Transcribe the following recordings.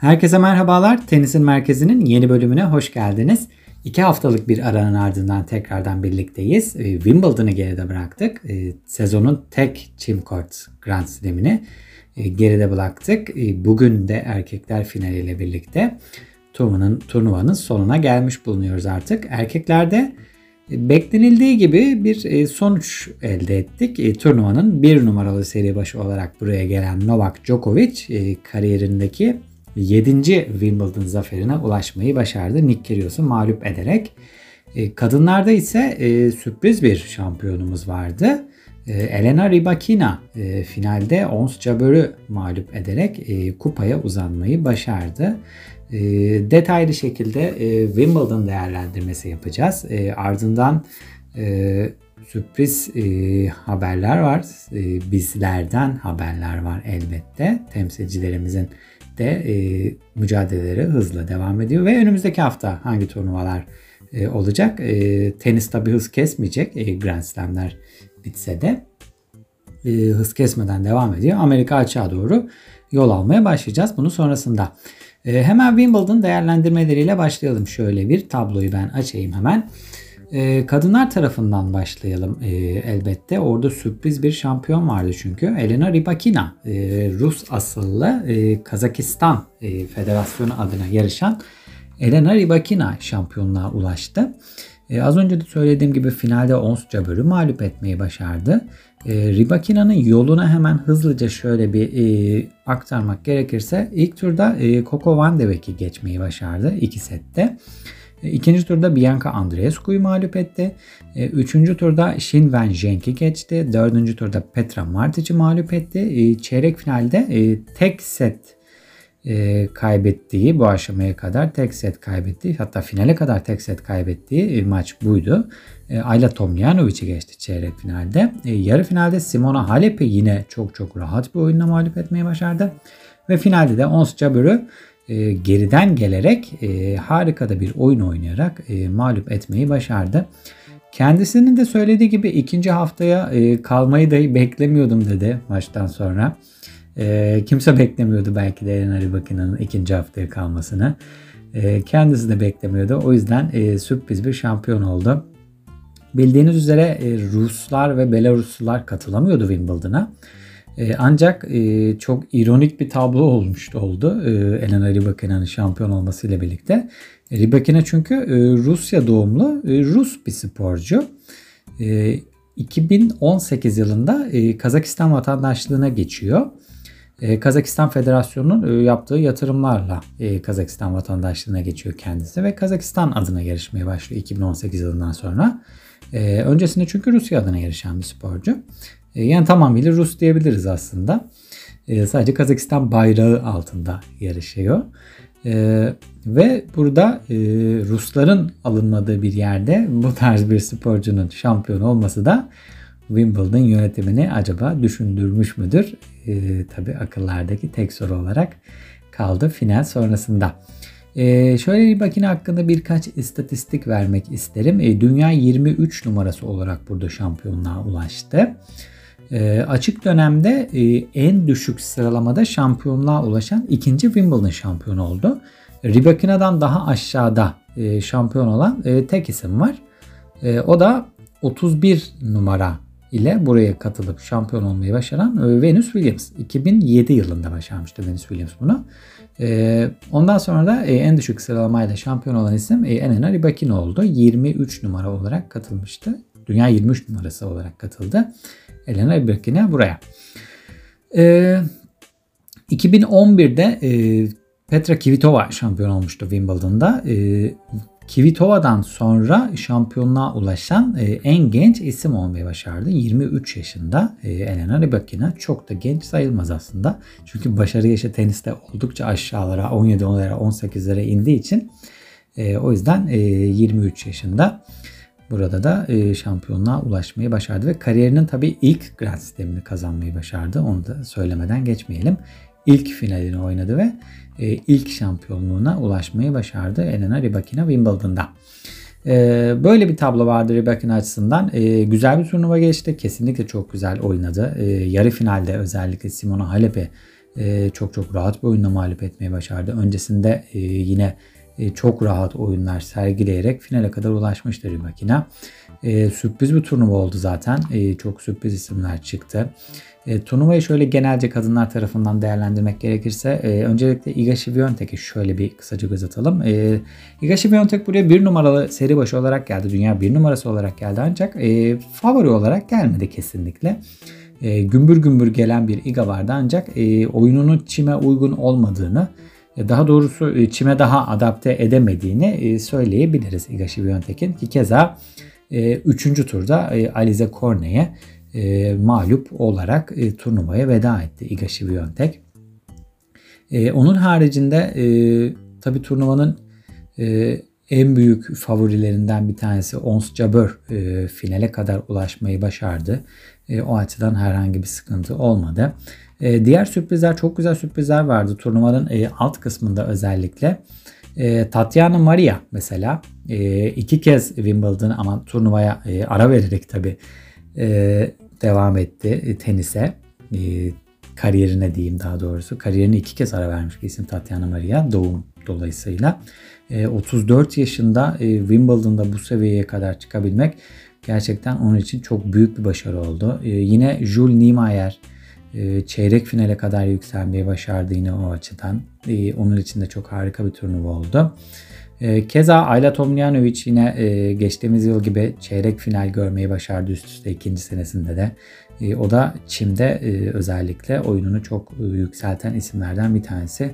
Herkese merhabalar. Tenisin Merkezi'nin yeni bölümüne hoş geldiniz. 2 haftalık bir aranın ardından tekrardan birlikteyiz. Wimbledon'ı geride bıraktık. Sezonun tek Chim Kort Grand Slam'ini geride bıraktık. Bugün de erkekler finaliyle birlikte turnuvanın sonuna gelmiş bulunuyoruz artık. Erkeklerde beklenildiği gibi bir sonuç elde ettik. Turnuvanın 1 numaralı seri başı olarak buraya gelen Novak Djokovic kariyerindeki 7. Wimbledon zaferine ulaşmayı başardı, Nick Kyrgios'u mağlup ederek. Kadınlarda ise sürpriz bir şampiyonumuz vardı. Elena Rybakina finalde Ons Jabeur'ü mağlup ederek kupaya uzanmayı başardı. Detaylı şekilde Wimbledon değerlendirmesi yapacağız. Ardından sürpriz haberler var. Bizlerden haberler var elbette. Temsilcilerimizin de mücadeleleri hızla devam ediyor ve önümüzdeki hafta hangi turnuvalar olacak? Tenis tabii hız kesmeyecek. Grand Slam'ler bitse de hız kesmeden devam ediyor. Amerika açığa doğru yol almaya başlayacağız bunun sonrasında. Hemen Wimbledon değerlendirmeleriyle başlayalım. Şöyle bir tabloyu ben açayım hemen. Kadınlar tarafından başlayalım elbette. Orada sürpriz bir şampiyon vardı çünkü. Elena Rybakina, Rus asıllı Kazakistan Federasyonu adına yarışan Elena Rybakina şampiyonluğa ulaştı. Az önce de söylediğim gibi finalde Ons Jabeur'ü mağlup etmeyi başardı. Rybakina'nın yoluna hemen hızlıca şöyle bir aktarmak gerekirse ilk turda Coco Vandeweghe geçmeyi başardı 2 sette. 2. turda Bianca Andreescu'yu mağlup etti. 3. turda Xin Wen Zheng'i geçti. 4. turda Petra Martic'i mağlup etti. Çeyrek finalde tek set kaybettiği, bu aşamaya kadar tek set kaybettiği, hatta finale kadar tek set kaybettiği maç buydu. Ajla Tomljanović'i geçti çeyrek finalde. Yarı finalde Simona Halep'i yine çok rahat bir oyunla mağlup etmeyi başardı. Ve finalde de Ons Jabeur'ü geriden gelerek harika da bir oyun oynayarak mağlup etmeyi başardı. Kendisinin de söylediği gibi 2. haftaya kalmayı dahi beklemiyordum dedi maçtan sonra. Kimse beklemiyordu belki de Elena Rybakina'nın 2. haftaya kalmasını. Kendisi de beklemiyordu. O yüzden sürpriz bir şampiyon oldu. Bildiğiniz üzere Ruslar ve Belaruslular katılamıyordu Wimbledon'a. Ancak çok ironik bir tablo oldu Elena Rybakina'nın şampiyon olmasıyla birlikte. Rybakina çünkü Rusya doğumlu, Rus bir sporcu. 2018 yılında Kazakistan vatandaşlığına geçiyor. Kazakistan Federasyonu'nun yaptığı yatırımlarla Kazakistan vatandaşlığına geçiyor kendisi ve Kazakistan adına yarışmaya başlıyor 2018 yılından sonra. Öncesinde çünkü Rusya adına yarışan bir sporcu. Yani tamamıyla Rus diyebiliriz aslında. Sadece Kazakistan bayrağı altında yarışıyor. Ve burada Rusların alınmadığı bir yerde bu tarz bir sporcunun şampiyon olması da Wimbledon yönetimini acaba düşündürmüş müdür? Tabii akıllardaki tek soru olarak kaldı final sonrasında. Şöyle bir Rybakina hakkında birkaç istatistik vermek isterim. Dünya 23 numarası olarak burada şampiyonluğa ulaştı. Açık dönemde en düşük sıralamada şampiyonluğa ulaşan 2. Wimbledon şampiyonu oldu. Rybakina'dan daha aşağıda şampiyon olan tek isim var. O da 31 numara ile buraya katılıp şampiyon olmayı başaran Venus Williams. 2007 yılında başarmıştı Venus Williams bunu. Ondan sonra da en düşük sıralamayla şampiyon olan isim Elena Rybakina oldu. 23 numara olarak katılmıştı. Dünya 23 numarası olarak katıldı Elena Rybakina buraya. 2011'de Petra Kvitova şampiyon olmuştu Wimbledon'da. Kvitova'dan sonra şampiyonluğa ulaşan en genç isim olmayı başardı. 23 yaşında Elena Rybakina. Çok da genç sayılmaz aslında. Çünkü başarı yaşı teniste oldukça aşağılara, 17'lere, 18'lere indiği için o yüzden 23 yaşında burada da şampiyonluğa ulaşmayı başardı ve kariyerinin tabii ilk Grand Slam'ini kazanmayı başardı. Onu da söylemeden geçmeyelim. İlk finalini oynadı ve ilk şampiyonluğuna ulaşmayı başardı Elena Rybakina Wimbledon'da. Böyle bir tablo vardı Rybakina açısından. Güzel bir turnuva geçti. Kesinlikle çok güzel oynadı. Yarı finalde özellikle Simona Halep'i çok çok rahat bir oyunla mağlup etmeyi başardı. Öncesinde yine çok rahat oyunlar sergileyerek finale kadar ulaşmıştı Rybakina. Sürpriz bir turnuva oldu zaten. Çok sürpriz isimler çıktı. Turnuvayı şöyle genelce kadınlar tarafından değerlendirmek gerekirse öncelikle Iga Świątek'e şöyle bir kısaca göz atalım. Iga Świątek buraya 1 numaralı seri başı olarak geldi. Dünya 1 numarası olarak geldi ancak favori olarak gelmedi kesinlikle. Gümbür gümbür gelen bir Iga vardı ancak oyununun çime uygun olmadığını, daha doğrusu çime daha adapte edemediğini söyleyebiliriz Iga Świątek'in. Ki keza 3. turda Alize Corne'ye mağlup olarak turnuvaya veda etti Iga Świątek. Onun haricinde tabi turnuvanın en büyük favorilerinden bir tanesi Ons Jabeur finale kadar ulaşmayı başardı. O açıdan herhangi bir sıkıntı olmadı. Diğer sürprizler, çok güzel sürprizler vardı turnuvanın alt kısmında özellikle. Tatjana Maria mesela 2 kez Wimbledon ama turnuvaya ara vererek tabi devam etti tenise. Kariyerine diyeyim daha doğrusu. Kariyerine 2 kez ara vermiş bir isim Tatjana Maria doğum dolayısıyla. 34 yaşında Wimbledon'da bu seviyeye kadar çıkabilmek gerçekten onun için çok büyük bir başarı oldu. Yine Jule Niemeier çeyrek finale kadar yükselmeyi başardı yine o açıdan. Onun için de çok harika bir turnuva oldu. Keza Ajla Tomljanović yine geçtiğimiz yıl gibi çeyrek final görmeyi başardı üst üste 2. senesinde de. O da çimde özellikle oyununu çok yükselten isimlerden bir tanesi.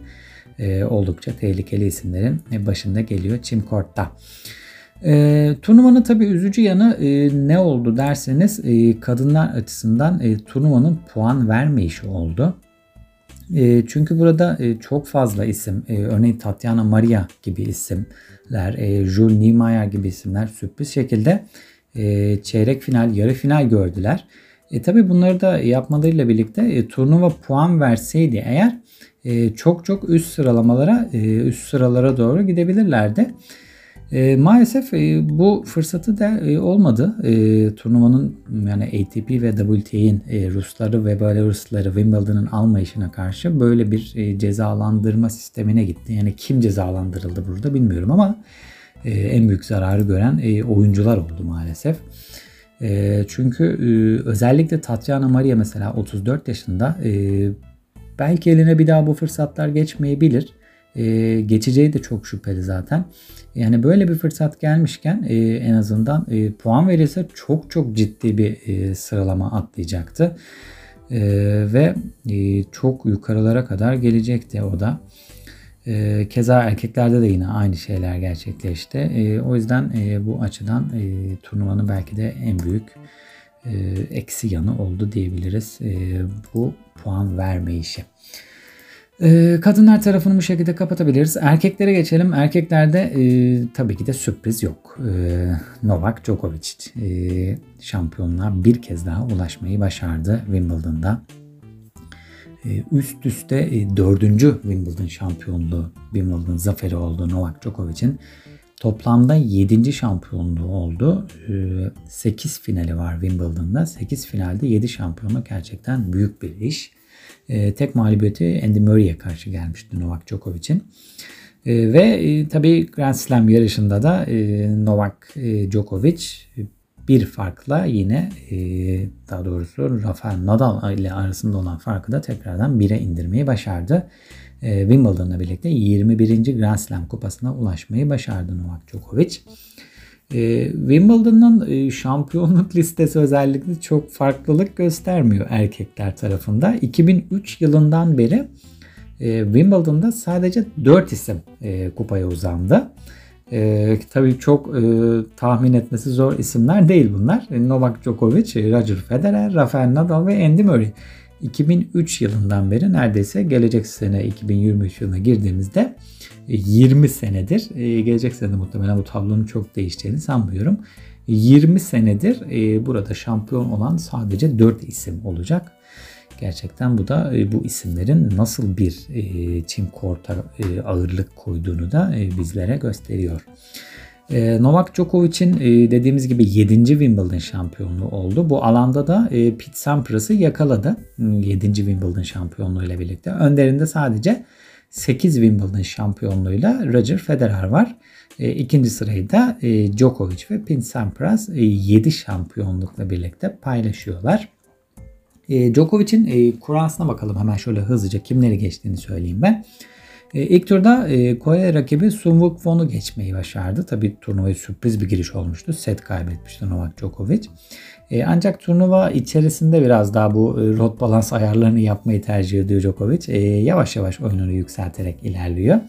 Oldukça tehlikeli isimlerin başında geliyor çim kortta. Turnuvanın tabi üzücü yanı ne oldu derseniz kadınlar açısından turnuvanın puan vermeyişi oldu. Çünkü burada çok fazla isim, örneğin Tatjana Maria gibi isimler, Jule Niemeier gibi isimler sürpriz şekilde çeyrek final, yarı final gördüler. Tabi bunları da yapmalarıyla birlikte turnuva puan verseydi eğer çok çok üst sıralara doğru gidebilirlerdi. Maalesef bu fırsatı da olmadı. Turnuvanın yani ATP ve WTA'nin Rusları ve Belarusları Wimbledon'ın almayışına karşı böyle bir cezalandırma sistemine gitti. Yani kim cezalandırıldı burada bilmiyorum ama en büyük zararı gören oyuncular oldu maalesef. Çünkü özellikle Tatjana Maria mesela 34 yaşında belki eline bir daha bu fırsatlar geçmeyebilir. Geçeceği de çok şüpheli zaten. Yani böyle bir fırsat gelmişken en azından puan verirse çok çok ciddi bir sıralama atlayacaktı. Ve çok yukarılara kadar gelecekti o da. Keza erkeklerde de yine aynı şeyler gerçekleşti. O yüzden bu açıdan turnuvanın belki de en büyük eksi yanı oldu diyebiliriz. Bu puan verme işi. Kadınlar tarafını bu şekilde kapatabiliriz. Erkeklere geçelim. Erkeklerde tabii ki de sürpriz yok. Novak Djokovic şampiyonluğa bir kez daha ulaşmayı başardı Wimbledon'da. Üst üste 4. Wimbledon şampiyonluğu, Wimbledon zaferi oldu Novak Djokovic'in. Toplamda 7. şampiyonluğu oldu. 8 finali var Wimbledon'da. 8 finalde 7 şampiyonluk gerçekten büyük bir iş. Tek mağlubiyeti Andy Murray'e karşı gelmişti Novak Djokovic'in. Ve tabii Grand Slam yarışında da Novak Djokovic bir farkla yine daha doğrusu Rafael Nadal ile arasında olan farkı da tekrardan 1'e indirmeyi başardı. Wimbledon'la birlikte 21. Grand Slam kupasına ulaşmayı başardı Novak Djokovic. Wimbledon'un şampiyonluk listesi özellikle çok farklılık göstermiyor erkekler tarafında. 2003 yılından beri Wimbledon'da sadece 4 isim kupaya uzandı. Tabii çok tahmin etmesi zor isimler değil bunlar. Novak Djokovic, Roger Federer, Rafael Nadal ve Andy Murray. 2003 yılından beri neredeyse gelecek sene 2023 yılına girdiğimizde 20 senedir, gelecek sene muhtemelen bu tablonun çok değişeceğini sanmıyorum. 20 senedir burada şampiyon olan sadece 4 isim olacak. Gerçekten bu da bu isimlerin nasıl bir çim korta ağırlık koyduğunu da bizlere gösteriyor. Novak Djokovic'in dediğimiz gibi 7. Wimbledon şampiyonluğu oldu. Bu alanda da Pete Sampras'ı yakaladı 7. Wimbledon şampiyonluğuyla birlikte. Önderinde sadece 8 Wimbledon şampiyonluğuyla Roger Federer var. İkinci sırayı da Djokovic ve Pete Sampras 7 şampiyonlukla birlikte paylaşıyorlar. Djokovic'in kurasına bakalım, hemen şöyle hızlıca kimleri geçtiğini söyleyeyim ben. İlk turda Kore rakibi Sun Wook Won'u geçmeyi başardı. Tabii turnuvaya sürpriz bir giriş olmuştu. Set kaybetmişti Novak Djokovic. Ancak turnuva içerisinde biraz daha bu rot balans ayarlarını yapmayı tercih ediyor Djokovic. Yavaş yavaş oyununu yükselterek ilerliyor.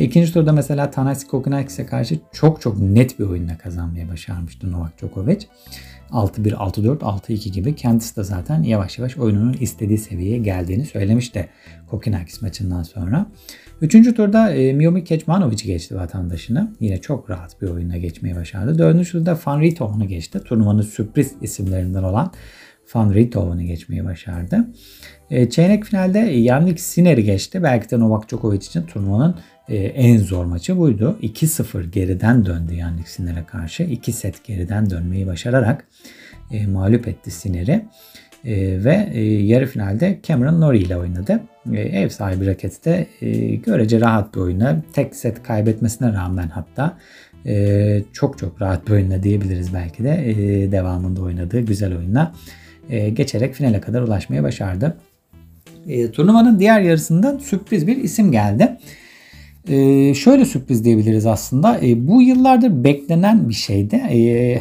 İkinci turda mesela Tanasi Kokonakis'e karşı çok net bir oyunla kazanmaya başarmıştı Novak Djokovic. 6-1, 6-4, 6-2 gibi. Kendisi de zaten yavaş yavaş oyununun istediği seviyeye geldiğini söylemişti Kokonakis maçından sonra. Üçüncü turda Miomir Kecmanovic'i geçti vatandaşını. Yine çok rahat bir oyunla geçmeyi başardı. Dördüncü turda Van Riethoven'u geçti. Turnuvanın sürpriz isimlerinden olan Van Riethoven'u geçmeyi başardı. Çeyrek finalde Yannick Sinner'i geçti. Belki de Novak Djokovic için turnuvanın en zor maçı buydu. 2-0 geriden döndü Yannick Sinner'e karşı. 2 set geriden dönmeyi başararak mağlup etti Sinner'i. Ve yarı finalde Cameron Norrie ile oynadı. Ev sahibi rakette görece rahat bir oyuna, tek set kaybetmesine rağmen hatta çok rahat bir oyuna diyebiliriz belki de, devamında oynadığı güzel oyuna geçerek finale kadar ulaşmayı başardı. Turnuvanın diğer yarısından sürpriz bir isim geldi. Şöyle sürpriz diyebiliriz aslında. Bu yıllardır beklenen bir şeydi.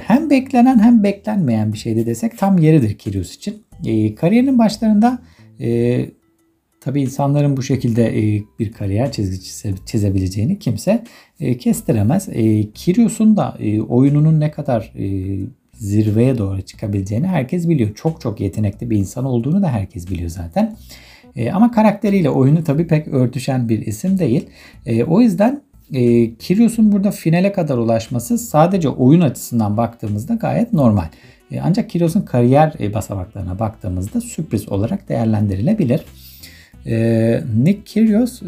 Hem beklenen hem beklenmeyen bir şeydi desek tam yeridir Kyrgios için. Kariyerinin başlarında tabii insanların bu şekilde bir kariyer çizgisi çizebileceğini kimse kestiremez. Kyrgios'un da oyununun ne kadar zirveye doğru çıkabileceğini herkes biliyor. Çok yetenekli bir insan olduğunu da herkes biliyor zaten. Ama karakteriyle oyunu tabii pek örtüşen bir isim değil. O yüzden Kyrgios'un burada finale kadar ulaşması sadece oyun açısından baktığımızda gayet normal. Ancak Kyrgios'un kariyer basamaklarına baktığımızda sürpriz olarak değerlendirilebilir. Nick Kyrgios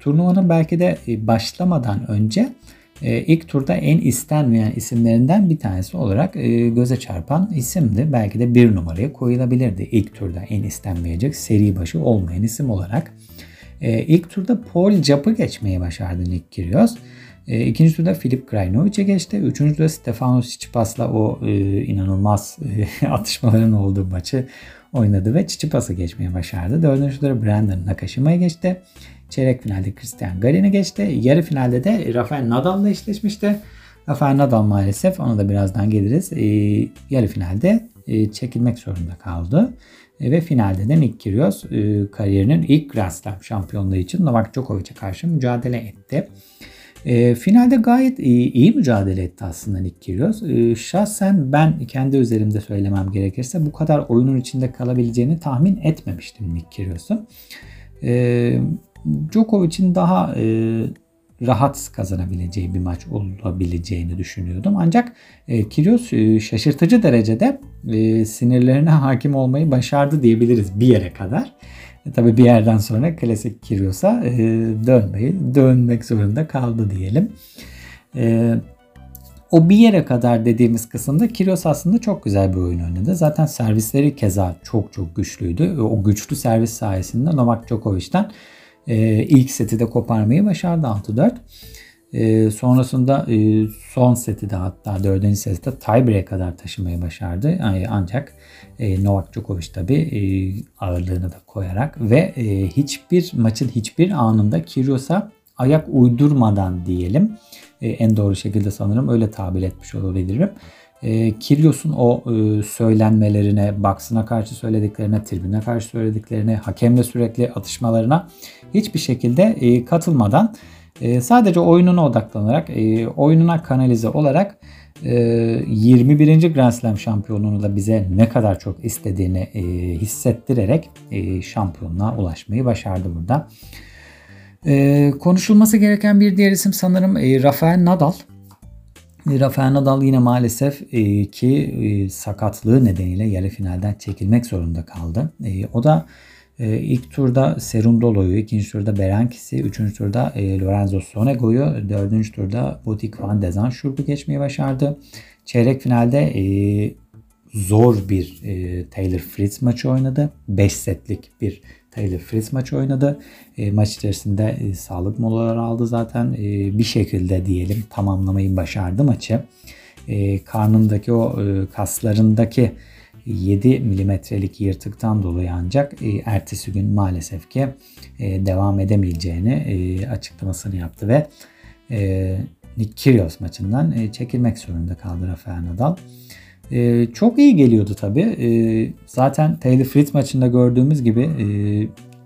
turnuvanın belki de başlamadan önce ilk turda en istenmeyen isimlerinden bir tanesi olarak göze çarpan isimdi. Belki de 1 numaraya koyulabilirdi ilk turda en istenmeyecek, seri başı olmayan isim olarak. İlk turda Paul Cap'ı geçmeyi başardı Nick Kyrgios. İkinci turda Filip Krajnovic'e geçti. Üçüncü turda Stefanos Tsitsipas'la o inanılmaz atışmaların olduğu maçı oynadı ve Tsitsipas'ı geçmeye başardı. Dördüncü turda Brandon Nakashima'ya geçti. Çeyrek finalde Christian Garin'i geçti. Yarı finalde de Rafael Nadal'la eşleşmişti. Rafael Nadal maalesef, ona da birazdan geliriz, yarı finalde çekilmek zorunda kaldı. Ve finalde de Nick Kyrgios kariyerinin ilk Grand Slam şampiyonluğu için Novak Djokovic'e karşı mücadele etti. Finalde gayet iyi mücadele etti aslında Nick Kyrgios. Şahsen ben kendi üzerimde söylemem gerekirse bu kadar oyunun içinde kalabileceğini tahmin etmemiştim Nick Kyrgios'u. Djokovic'in daha rahat kazanabileceği bir maç olabileceğini düşünüyordum. Ancak Kyrgios şaşırtıcı derecede sinirlerine hakim olmayı başardı diyebiliriz bir yere kadar. Tabii bir yerden sonra klasik Kyrgios'a dönmek zorunda kaldı diyelim. O bir yere kadar dediğimiz kısımda Kyrgios aslında çok güzel bir oyun oynadı. Zaten servisleri keza çok güçlüydü. O güçlü servis sayesinde Novak Djokovic'ten ilk seti de koparmayı başardı 6-4. Sonrasında son seti de, hatta 4. seti de tiebreak'e kadar taşımayı başardı. Ancak Novak Djokovic tabii ağırlığını da koyarak ve hiçbir maçın hiçbir anında Kyrgios'a ayak uydurmadan diyelim. En doğru şekilde sanırım öyle tabir etmiş olabilirim. Kyrgios'un o söylenmelerine, boksuna karşı söylediklerine, tribüne karşı söylediklerine, hakemle sürekli atışmalarına hiçbir şekilde katılmadan sadece oyununa odaklanarak, oyununa kanalize olarak 21. Grand Slam şampiyonluğunu da bize ne kadar çok istediğini hissettirerek şampiyonluğa ulaşmayı başardı burada. Konuşulması gereken bir diğer isim sanırım Rafael Nadal. Rafael Nadal yine maalesef ki sakatlığı nedeniyle yarı finalden çekilmek zorunda kaldı. O da İlk turda Serundolo'yu, ikinci turda Berankis'i, üçüncü turda Lorenzo Sonego'yu, dördüncü turda Botic van de Zandschulp'u geçmeyi başardı. Çeyrek finalde zor bir Taylor Fritz maçı oynadı. 5 setlik bir Taylor Fritz maçı oynadı. Maç içerisinde sağlık molaları aldı zaten. Bir şekilde diyelim tamamlamayı başardı maçı. Karnındaki o kaslarındaki 7 milimetrelik yırtıktan dolayı ancak ertesi gün maalesef ki devam edemeyeceğini açıklamasını yaptı ve Nick Kyrgios maçından çekilmek zorunda kaldı Rafael Nadal. Çok iyi geliyordu tabii. Zaten Taylor Fritz maçında gördüğümüz gibi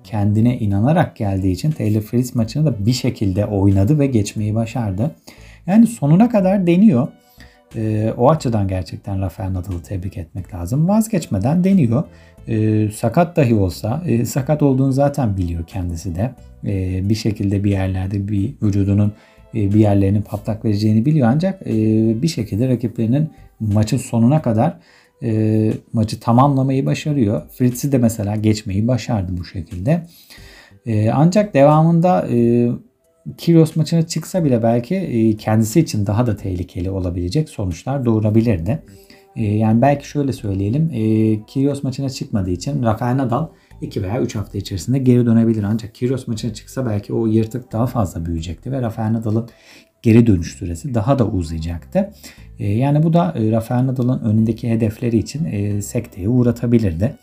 kendine inanarak geldiği için Taylor Fritz maçını da bir şekilde oynadı ve geçmeyi başardı. Yani sonuna kadar deniyor. O açıdan gerçekten Rafael Nadal'ı tebrik etmek lazım. Vazgeçmeden deniyor. Sakat dahi olsa, sakat olduğunu zaten biliyor kendisi de. Bir şekilde bir yerlerde bir vücudunun bir yerlerinin patlak vereceğini biliyor. Ancak bir şekilde rakiplerinin maçın sonuna kadar maçı tamamlamayı başarıyor. Fritz'i de mesela geçmeyi başardı bu şekilde. Ancak devamında Kyrgios maçına çıksa bile belki kendisi için daha da tehlikeli olabilecek sonuçlar doğurabilirdi. Yani belki şöyle söyleyelim. Kyrgios maçına çıkmadığı için Rafael Nadal 2 veya 3 hafta içerisinde geri dönebilir. Ancak Kyrgios maçına çıksa belki o yırtık daha fazla büyüyecekti ve Rafael Nadal'ın geri dönüş süresi daha da uzayacaktı. Yani bu da Rafael Nadal'ın önündeki hedefleri için sekteye uğratabilirdi.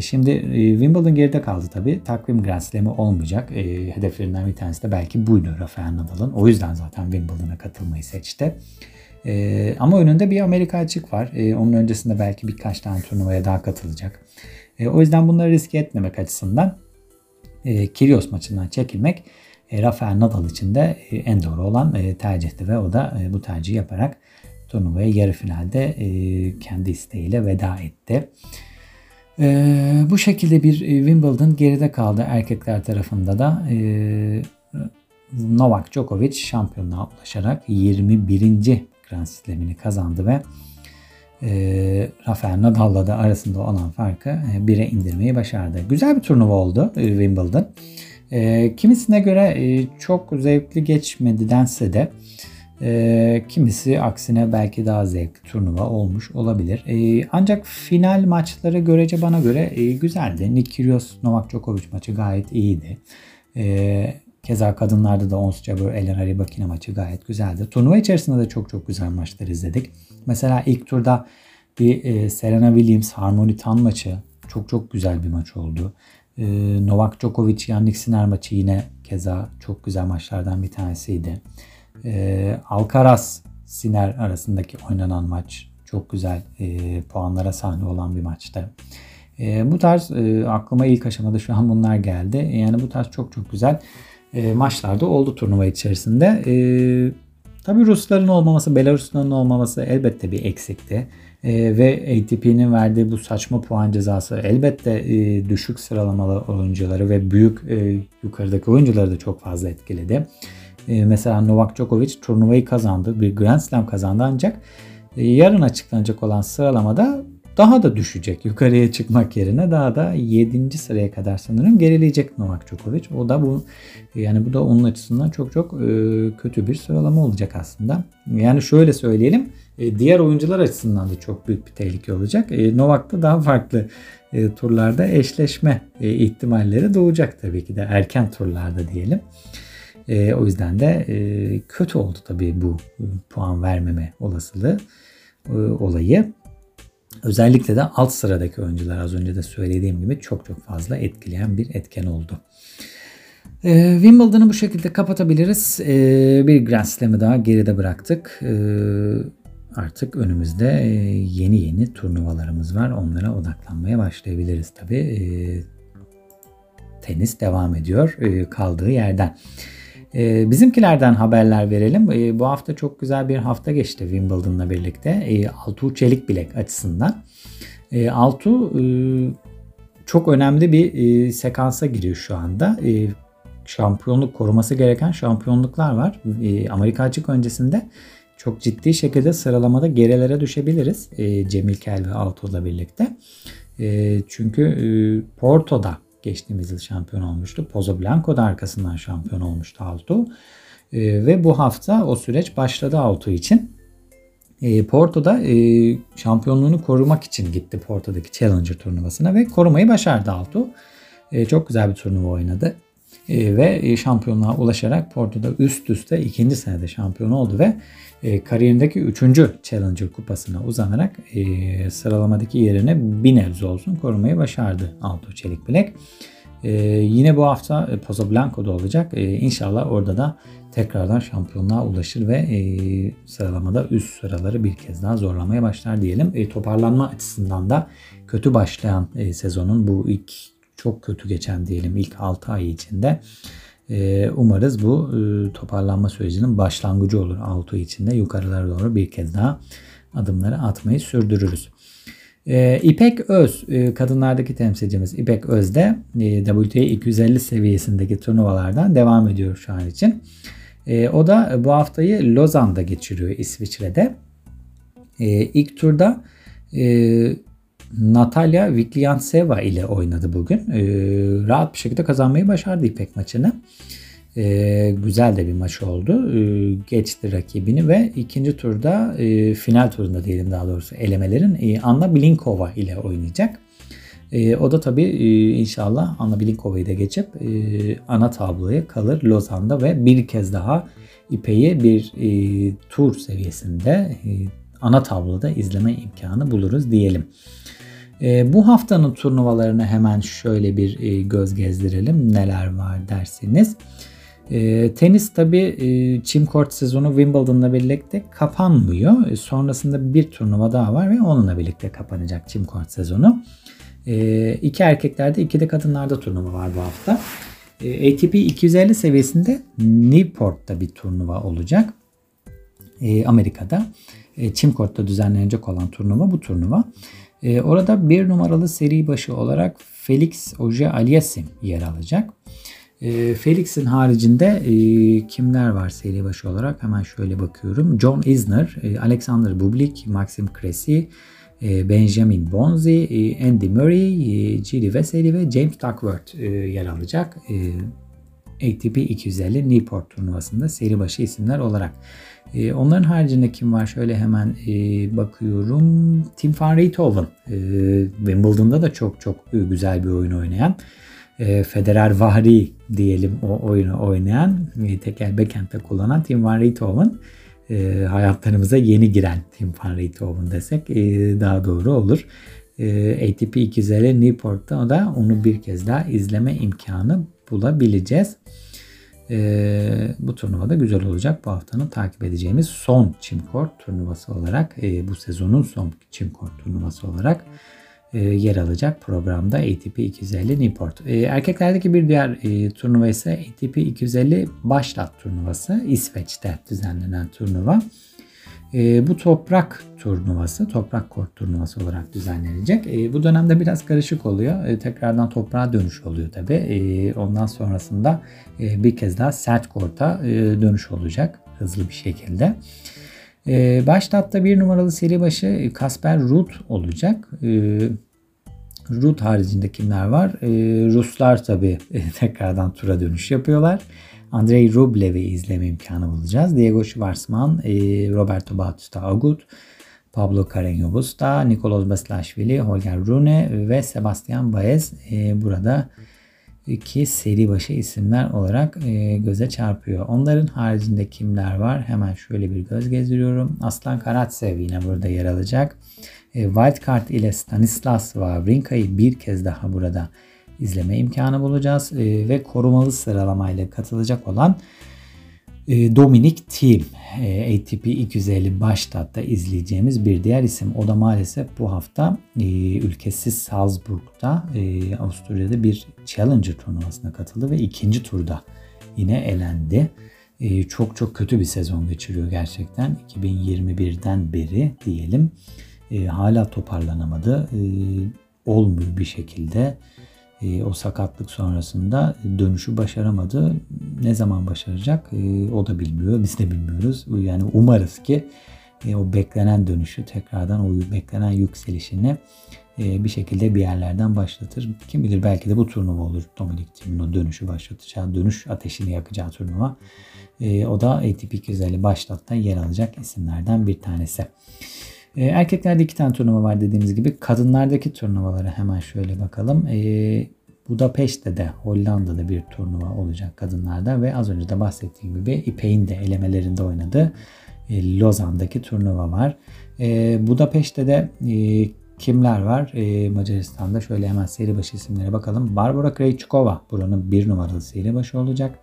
Şimdi Wimbledon geride kaldı tabii. Takvim Grand Slam'ı olmayacak. Hedeflerinden bir tanesi de belki buydu Rafael Nadal'ın. O yüzden zaten Wimbledon'a katılmayı seçti. Ama önünde bir Amerika açık var. Onun öncesinde belki birkaç tane turnuvaya daha katılacak. O yüzden bunları riske etmemek açısından Kyrgios maçından çekilmek Rafael Nadal için de en doğru olan tercihti ve o da bu tercihi yaparak turnuvaya yarı finalde kendi isteğiyle veda etti. Bu şekilde bir Wimbledon geride kaldı. Erkekler tarafında da Novak Djokovic şampiyonluğa ulaşarak 21. Grand Slam'ini kazandı ve Rafael Nadal'la da arasında olan farkı 1'e indirmeyi başardı. Güzel bir turnuva oldu Wimbledon. Kimisine göre çok zevkli geçmedi dense de kimisi aksine belki daha zevkli turnuva olmuş olabilir. Ancak final maçları görece bana göre güzeldi. Nick Kyrgios Novak Djokovic maçı gayet iyiydi. Keza kadınlarda da Ons Jabeur Elena Rybakina maçı gayet güzeldi. Turnuva içerisinde de çok güzel maçlar izledik. Mesela ilk turda bir Serena Williams Harmony Tan maçı çok güzel bir maç oldu. Novak Djokovic Yannick Sinner maçı yine keza çok güzel maçlardan bir tanesiydi. Alcaraz Sinner arasındaki oynanan maç çok güzel puanlara sahne olan bir maçtı. Bu tarz aklıma ilk aşamada şu an bunlar geldi. Yani bu tarz çok güzel maçlar da oldu turnuva içerisinde. Tabii Rusların olmaması, Belarusların olmaması elbette bir eksikti. Ve ATP'nin verdiği bu saçma puan cezası elbette düşük sıralamalı oyuncuları ve büyük yukarıdaki oyuncuları da çok fazla etkiledi. Mesela Novak Djokovic turnuvayı kazandı. Bir Grand Slam kazandı ancak yarın açıklanacak olan sıralamada daha da düşecek. Yukarıya çıkmak yerine daha da 7. sıraya kadar sanırım gerileyecek Novak Djokovic. O da bu da onun açısından çok kötü bir sıralama olacak aslında. Yani şöyle söyleyelim. Diğer oyuncular açısından da çok büyük bir tehlike olacak. Novak'ta daha farklı turlarda eşleşme ihtimalleri doğacak tabii ki de erken turlarda diyelim. O yüzden de kötü oldu tabii bu puan vermeme olasılığı olayı. Özellikle de alt sıradaki oyuncular az önce de söylediğim gibi çok fazla etkileyen bir etken oldu. Wimbledon'u bu şekilde kapatabiliriz. Bir Grand Slam'ı daha geride bıraktık. Artık önümüzde yeni turnuvalarımız var. Onlara odaklanmaya başlayabiliriz tabii. Tenis devam ediyor kaldığı yerden. Bizimkilerden haberler verelim. Bu hafta çok güzel bir hafta geçti Wimbledon'la birlikte. Altuğ Çelikbilek açısından. Altuğ çok önemli bir sekansa giriyor şu anda. Şampiyonluk koruması gereken şampiyonluklar var. Amerika Açık öncesinde çok ciddi şekilde sıralamada gerilere düşebiliriz. Cemil Kel ve Altuğ'la birlikte. Çünkü Porto'da geçtiğimiz yıl şampiyon olmuştu. Pozoblanco'da arkasından şampiyon olmuştu Altuğ. Ve bu hafta o süreç başladı Altuğ için. Porto'da şampiyonluğunu korumak için gitti Porto'daki Challenger turnuvasına ve korumayı başardı Altuğ. Çok güzel bir turnuva oynadı. Ve şampiyonluğa ulaşarak Porto'da üst üste ikinci senede şampiyon oldu ve kariyerindeki 3. Challenger kupasına uzanarak sıralamadaki yerine bir nebze olsun korumayı başardı Altuğ Çelikbilek. Yine bu hafta Pozoblanco'da olacak. İnşallah orada da tekrardan şampiyonluğa ulaşır ve sıralamada üst sıraları bir kez daha zorlamaya başlar diyelim. Toparlanma açısından da kötü başlayan sezonun bu ilk çok kötü geçen diyelim ilk 6 ay içinde umarız bu toparlanma sürecinin başlangıcı olur. Altuğ içinde yukarılara doğru bir kez daha adımları atmayı sürdürürüz. İpek Öz, kadınlardaki temsilcimiz İpek Öz de WTA 250 seviyesindeki turnuvalardan devam ediyor şu an için. O da bu haftayı Lozan'da geçiriyor İsviçre'de. İlk turda Natalya Viktlyanseva ile oynadı bugün. Rahat bir şekilde kazanmayı başardı İpek maçını. Güzel de bir maç oldu. Geçti rakibini ve ikinci turda final turunda diyelim daha doğrusu elemelerin Anna Blinkova ile oynayacak. O da tabii inşallah Anna Blinkova'yı da geçip ana tabloya kalır Lozan'da ve bir kez daha İpek'i bir tur seviyesinde ana tabloda izleme imkanı buluruz diyelim. Bu haftanın turnuvalarını hemen şöyle bir göz gezdirelim. Neler var dersiniz. Tenis tabii çim kort sezonu Wimbledon'la birlikte kapanmıyor. Sonrasında bir turnuva daha var ve onunla birlikte kapanacak çim kort sezonu. 2 erkeklerde 2 de kadınlarda turnuva var bu hafta. ATP 250 seviyesinde Newport'ta bir turnuva olacak. Amerika'da. Çim kortta düzenlenecek olan turnuva bu turnuva. Orada 1 numaralı seri başı olarak Felix Auger-Aliassin yer alacak. Felix'in haricinde kimler var seri başı olarak? Hemen şöyle bakıyorum. John Isner, Alexander Bublik, Maxim Cressy, Benjamin Bonzi, Andy Murray, Jerry Veseli ve James Duckworth yer alacak. ATP 250 Newport turnuvasında seri başı isimler olarak. Onların haricinde kim var? Şöyle hemen bakıyorum. Van Riethoven. Wimbledon'da da çok güzel bir oyun oynayan. Federer Vahri diyelim o oyunu oynayan. Tekel backhand'de kullanan Van Riethoven. Hayatlarımıza yeni giren Van Riethoven desek daha doğru olur. ATP 250 Newport'ta da onu bir kez daha izleme imkanı bulabileceğiz. Bu turnuva da güzel olacak. Bu haftanın takip edeceğimiz son çim kort turnuvası olarak bu sezonun son çim kort turnuvası olarak yer alacak programda ATP 250 Newport. Erkeklerdeki bir diğer turnuva ise ATP 250 Başlat turnuvası. İsveç'te düzenlenen turnuva. Bu toprak turnuvası, toprak kort turnuvası olarak düzenlenecek. Bu dönemde biraz karışık oluyor. Tekrardan toprağa dönüş oluyor tabii. Ondan sonrasında bir kez daha sert korta dönüş olacak hızlı bir şekilde. Başlatta 1 numaralı seri başı Kasper Ruud olacak. Ruud haricinde kimler var? Ruslar tabii tekrardan tura dönüş yapıyorlar. Andrei Rublev'i izleme imkanı bulacağız. Diego Schwartzman, Roberto Bautista Agut, Pablo Carreño Busta, Nicolas Basilashvili, Holger Rune ve Sebastian Baez burada iki seri başı isimler olarak göze çarpıyor. Onların haricinde kimler var? Hemen şöyle bir göz gezdiriyorum. Aslan Karatsev yine burada yer alacak. Wildcard ile Stanislas Wawrinka'yı bir kez daha burada izleme imkanı bulacağız ve korumalı sıralamayla katılacak olan Dominic Thiem ATP 250 Baştad'da izleyeceğimiz bir diğer isim. O da maalesef bu hafta ülkesi Salzburg'da Avusturya'da bir Challenger turnuvasına katıldı ve ikinci turda yine elendi. Çok kötü bir sezon geçiriyor gerçekten 2021'den beri diyelim. Hala toparlanamadı. Olmuyor bir şekilde. O sakatlık sonrasında dönüşü başaramadı. Ne zaman başaracak o da bilmiyor. Biz de bilmiyoruz. Yani umarız ki o beklenen dönüşü tekrardan o beklenen yükselişini bir şekilde bir yerlerden başlatır. Kim bilir, belki de bu turnuva olur Dominik Thiemo'nun dönüşü başlatacağı, dönüş ateşini yakacağı turnuva. O da ATP 250 başlatta yer alacak isimlerden bir tanesi. Erkeklerde 2 tane turnuva var dediğimiz gibi. Kadınlardaki turnuvalara hemen şöyle bakalım. Budapeşte de, Hollanda'da bir turnuva olacak kadınlarda ve az önce de bahsettiğim gibi İpek'in de elemelerinde oynadığı Lozan'daki turnuva var. Budapeşte de kimler var? Macaristan'da şöyle hemen seri başı isimlere bakalım. Barbora Krejcikova buranın 1 numaralı seri başı olacak.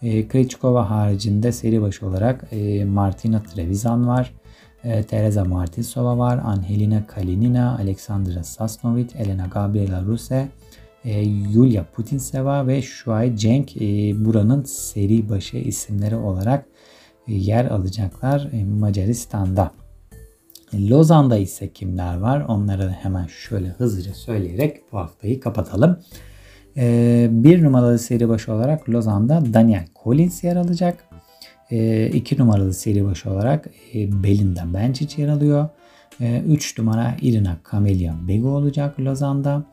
Krejcikova haricinde seri başı olarak Martina Trevisan var. Teresa Martinsova var. Angelina Kalinina, Aleksandra Sasnovit, Elena Gabriela Ruse, Yulia Putintseva ve Shuai Zheng buranın seri başı isimleri olarak yer alacaklar Macaristan'da. Lozan'da ise kimler var? Onları hemen şöyle hızlıca söyleyerek bu haftayı kapatalım. 1 numaralı seri başı olarak Lozan'da Daniel Collins yer alacak. 2 numaralı seri başı olarak Belinda Bencic yer alıyor. 3 numara Irina Camelia Begu olacak Lozan'da.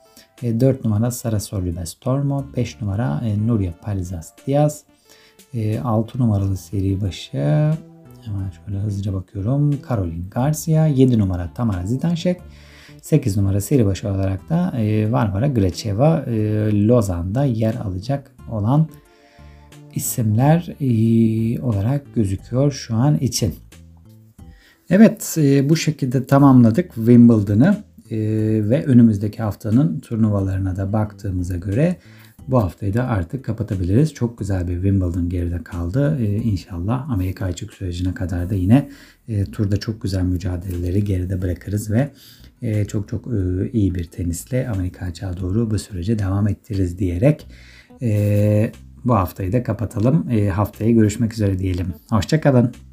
4 numara Sara Sorribes Tormo. 5 numara Nuria Parisas Diaz. 6 numaralı seri başı, hemen şöyle hızlıca bakıyorum, Caroline Garcia. 7 numara Tamara Zidanšek. 8 numara seri başı olarak da Varvara Gracheva Lozan'da yer alacak olan isimler olarak gözüküyor şu an için. Evet, bu şekilde tamamladık Wimbledon'ı ve önümüzdeki haftanın turnuvalarına da baktığımıza göre bu haftayı da artık kapatabiliriz. Çok güzel bir Wimbledon geride kaldı. İnşallah Amerika açık sürecine kadar da yine turda çok güzel mücadeleleri geride bırakırız ve çok iyi bir tenisle Amerika açığa doğru bu sürece devam ettiririz diyerek bu haftayı da kapatalım. Haftaya görüşmek üzere diyelim. Hoşça kalın.